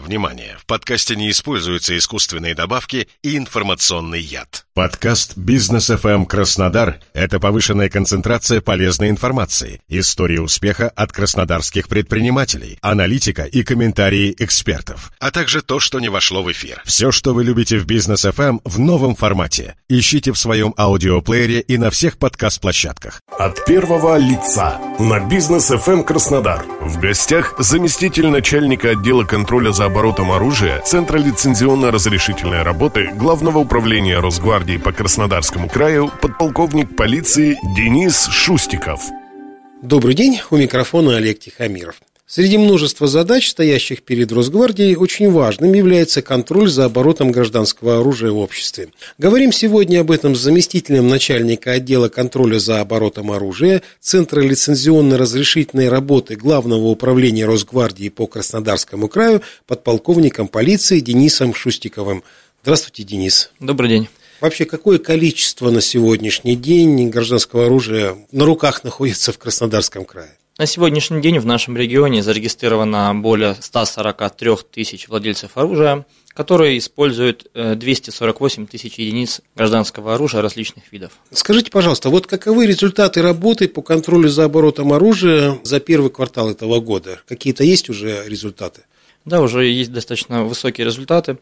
Внимание! В подкасте не используются искусственные добавки и информационный яд. Подкаст «Бизнес ФМ Краснодар» — это повышенная концентрация полезной информации, истории успеха от краснодарских предпринимателей, аналитика и комментарии экспертов, а также то, что не вошло в эфир. Все, что вы любите в «Бизнес ФМ» в новом формате. Ищите в своем аудиоплеере и на всех подкаст-площадках. От первого лица на «Бизнес ФМ Краснодар». В гостях заместитель начальника отдела контроля за оборотом оружия Центра лицензионно-разрешительной работы Главного управления Росгвардии по Краснодарскому краю подполковник полиции Денис Шустиков. Добрый день, у микрофона Олег Тихомиров. Среди множества задач, стоящих перед Росгвардией, очень важным является контроль за оборотом гражданского оружия в обществе. Говорим сегодня об этом с заместителем начальника отдела контроля за оборотом оружия Центра лицензионно-разрешительной работы Главного управления Росгвардии по Краснодарскому краю подполковником полиции Денисом Шустиковым. Здравствуйте, Денис. Добрый день. Вообще, какое количество на сегодняшний день гражданского оружия на руках находится в Краснодарском крае? На сегодняшний день в нашем регионе зарегистрировано более 143 тысяч владельцев оружия, которые используют 248 тысяч единиц гражданского оружия различных видов. Скажите, пожалуйста, вот каковы результаты работы по контролю за оборотом оружия за первый квартал этого года? Какие-то есть уже результаты? Да, уже есть достаточно высокие результаты.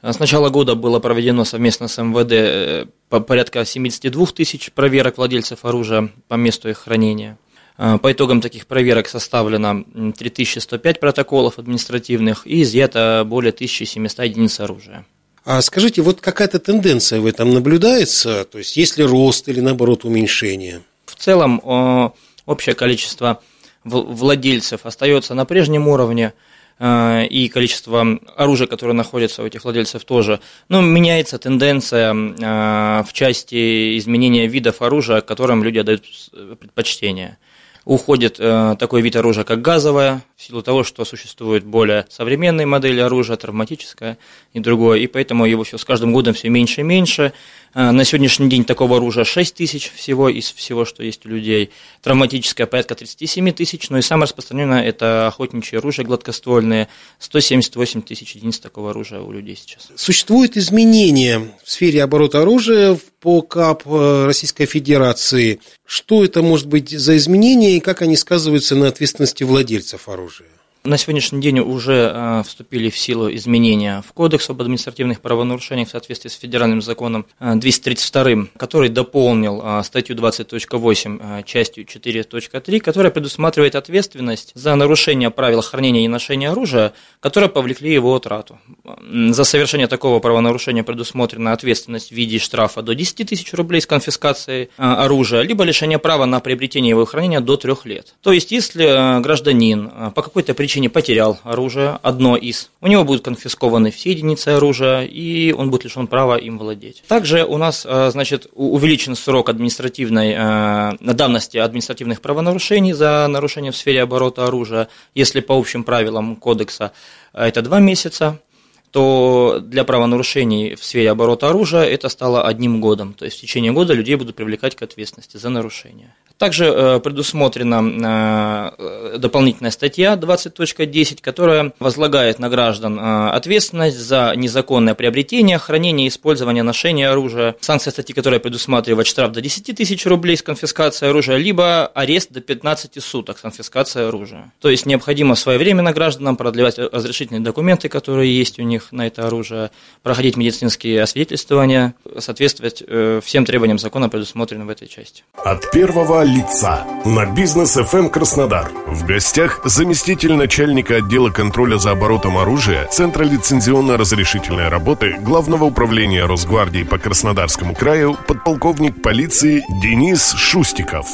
С начала года было проведено совместно с МВД порядка 72 тысяч проверок владельцев оружия по месту их хранения. По итогам таких проверок составлено 3105 протоколов административных и изъято более 1700 единиц оружия. А скажите, вот какая-то тенденция в этом наблюдается? То есть, есть ли рост или, наоборот, уменьшение? В целом, общее количество владельцев остается на прежнем уровне, и количество оружия, которое находится у этих владельцев, тоже. Но меняется тенденция в части изменения видов оружия, которым люди отдают предпочтение. Уходит такой вид оружия, как газовое, в силу того, что существуют более современные модели оружия, травматическое и другое, и поэтому его все с каждым годом все меньше и меньше. На сегодняшний день такого оружия 6 тысяч всего из всего, что есть у людей. Травматическое порядка 37 тысяч, но и самое распространенное это охотничье оружие гладкоствольное, 178 тысяч единиц такого оружия у людей сейчас. Существуют изменения в сфере оборота оружия по КАП Российской Федерации. Что это может быть за изменения? И как они сказываются на ответственности владельцев оружия? На сегодняшний день уже вступили в силу изменения в Кодекс об административных правонарушениях в соответствии с федеральным законом 232, который дополнил статью 20.8 частью 4.3, которая предусматривает ответственность за нарушение правил хранения и ношения оружия, которые повлекли его утрату. За совершение такого правонарушения предусмотрена ответственность в виде штрафа до 10 тысяч рублей с конфискацией оружия, либо лишение права на приобретение его хранения до 3 лет. То есть, если гражданин по какой-то причине не потерял оружие, одно из. У него будут конфискованы все единицы оружия, и он будет лишен права им владеть. Также у нас, значит, увеличен срок административной давности административных правонарушений за нарушение в сфере оборота оружия. Если по общим правилам кодекса это 2 месяца, то для правонарушений в сфере оборота оружия это стало 1 годом. То есть в течение года людей будут привлекать к ответственности за нарушение. Также предусмотрена дополнительная статья 20.10, которая возлагает на граждан ответственность за незаконное приобретение, хранение, использование, ношение оружия. Санкция статьи, которая предусматривает штраф до 10 тысяч рублей с конфискацией оружия, либо арест до 15 суток с конфискацией оружия. То есть необходимо своевременно гражданам продлевать разрешительные документы, которые есть у них, на это оружие, проходить медицинские освидетельствования, соответствовать всем требованиям закона, предусмотренным в этой части. От первого лица на Бизнес ФМ Краснодар. В гостях заместитель начальника отдела контроля за оборотом оружия Центра лицензионно-разрешительной работы Главного управления Росгвардии по Краснодарскому краю подполковник полиции Денис Шустиков.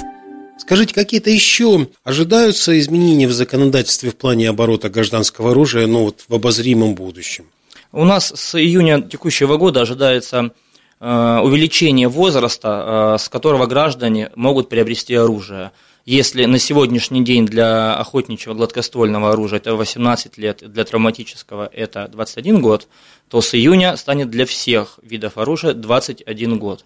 Скажите, какие-то еще ожидаются изменения в законодательстве в плане оборота гражданского оружия, в обозримом будущем? У нас с июня текущего года ожидается увеличение возраста, с которого граждане могут приобрести оружие. Если на сегодняшний день для охотничьего гладкоствольного оружия это 18 лет, для травматического это 21 год, то с июня станет для всех видов оружия 21 год.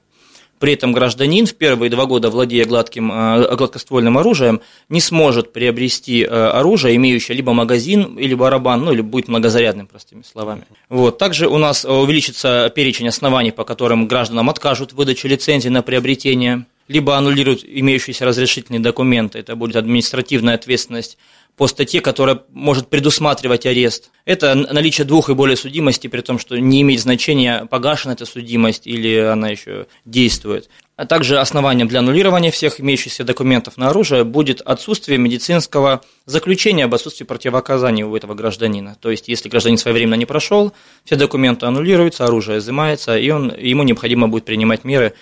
При этом гражданин в первые 2 года, владея гладкоствольным оружием, не сможет приобрести оружие, имеющее либо магазин, или барабан, ну, или будет многозарядным, простыми словами. Вот. Также у нас увеличится перечень оснований, по которым гражданам откажут в выдаче лицензии на приобретение, либо аннулируют имеющиеся разрешительные документы. Это будет административная ответственность по статье, которая может предусматривать арест. Это наличие 2 и более судимостей, при том, что не имеет значения, погашена эта судимость или она еще действует. А также основанием для аннулирования всех имеющихся документов на оружие будет отсутствие медицинского заключения об отсутствии противопоказаний у этого гражданина. То есть, если гражданин своевременно не прошел, все документы аннулируются, оружие изымается, и ему необходимо будет принимать меры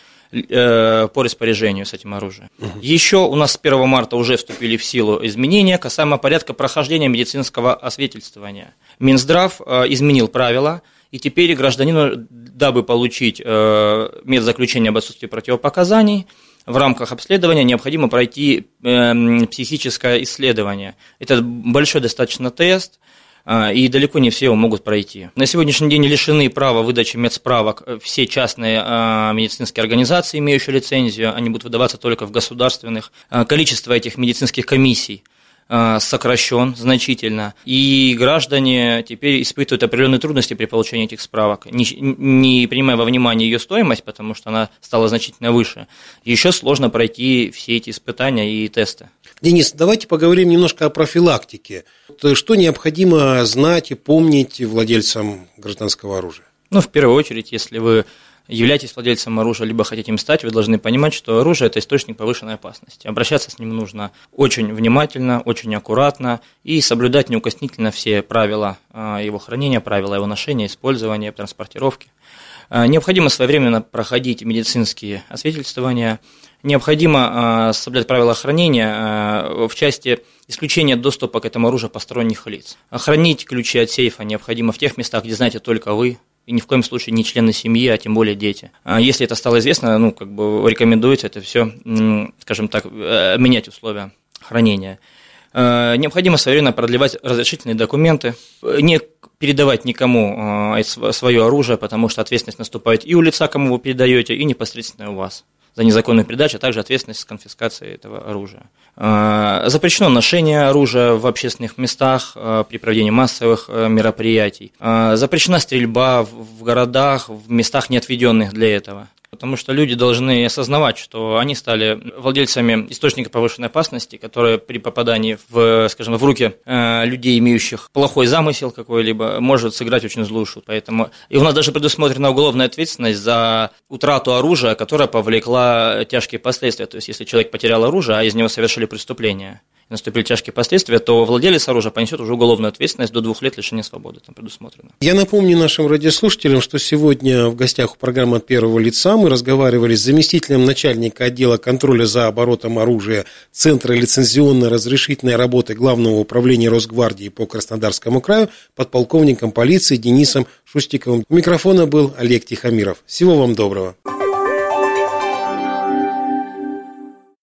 по распоряжению с этим оружием. Еще у нас с 1 марта уже вступили в силу изменения касаемо порядка прохождения медицинского освидетельствования. Минздрав изменил правила, и теперь гражданину, дабы получить медзаключение об отсутствии противопоказаний, в рамках обследования необходимо пройти психическое исследование. Это большой достаточно тест, и далеко не все его могут пройти. На сегодняшний день лишены права выдачи медсправок все частные медицинские организации, имеющие лицензию. Они будут выдаваться только в государственных. Количество этих медицинских комиссий сокращен значительно, и граждане теперь испытывают определенные трудности при получении этих справок, не принимая во внимание ее стоимость, потому что она стала значительно выше. Еще сложно пройти все эти испытания и тесты. Денис, давайте поговорим немножко о профилактике. Что необходимо знать и помнить владельцам гражданского оружия? В первую очередь, если вы являетесь владельцем оружия, либо хотите им стать, вы должны понимать, что оружие – это источник повышенной опасности. Обращаться с ним нужно очень внимательно, очень аккуратно и соблюдать неукоснительно все правила его хранения, правила его ношения, использования, транспортировки. Необходимо своевременно проходить медицинские освидетельствования, необходимо соблюдать правила хранения в части исключения доступа к этому оружию посторонних лиц. Хранить ключи от сейфа необходимо в тех местах, где знаете только вы, и ни в коем случае не члены семьи, а тем более дети. Если это стало известно, рекомендуется это все, скажем так, менять условия хранения. Необходимо своевременно продлевать разрешительные документы, не передавать никому свое оружие, потому что ответственность наступает и у лица, кому вы передаете, и непосредственно у вас за незаконную передачу, а также ответственность с конфискацией этого оружия. Запрещено ношение оружия в общественных местах при проведении массовых мероприятий. Запрещена стрельба в городах, в местах, не отведенных для этого. Потому что люди должны осознавать, что они стали владельцами источника повышенной опасности, которые при попадании в руки людей, имеющих плохой замысел какой-либо, может сыграть очень злую шутку. Поэтому и у нас даже предусмотрена уголовная ответственность за утрату оружия, которая повлекла тяжкие последствия. То есть, если человек потерял оружие, а из него совершили преступление, наступили тяжкие последствия, то владелец оружия понесет уже уголовную ответственность до 2 лет лишения свободы, там предусмотрено. Я напомню нашим радиослушателям, что сегодня в гостях у программы «От первого лица» мы разговаривали с заместителем начальника отдела контроля за оборотом оружия Центра лицензионно-разрешительной работы Главного управления Росгвардии по Краснодарскому краю, подполковником полиции Денисом Шустиковым. У микрофона был Олег Тихомиров. Всего вам доброго.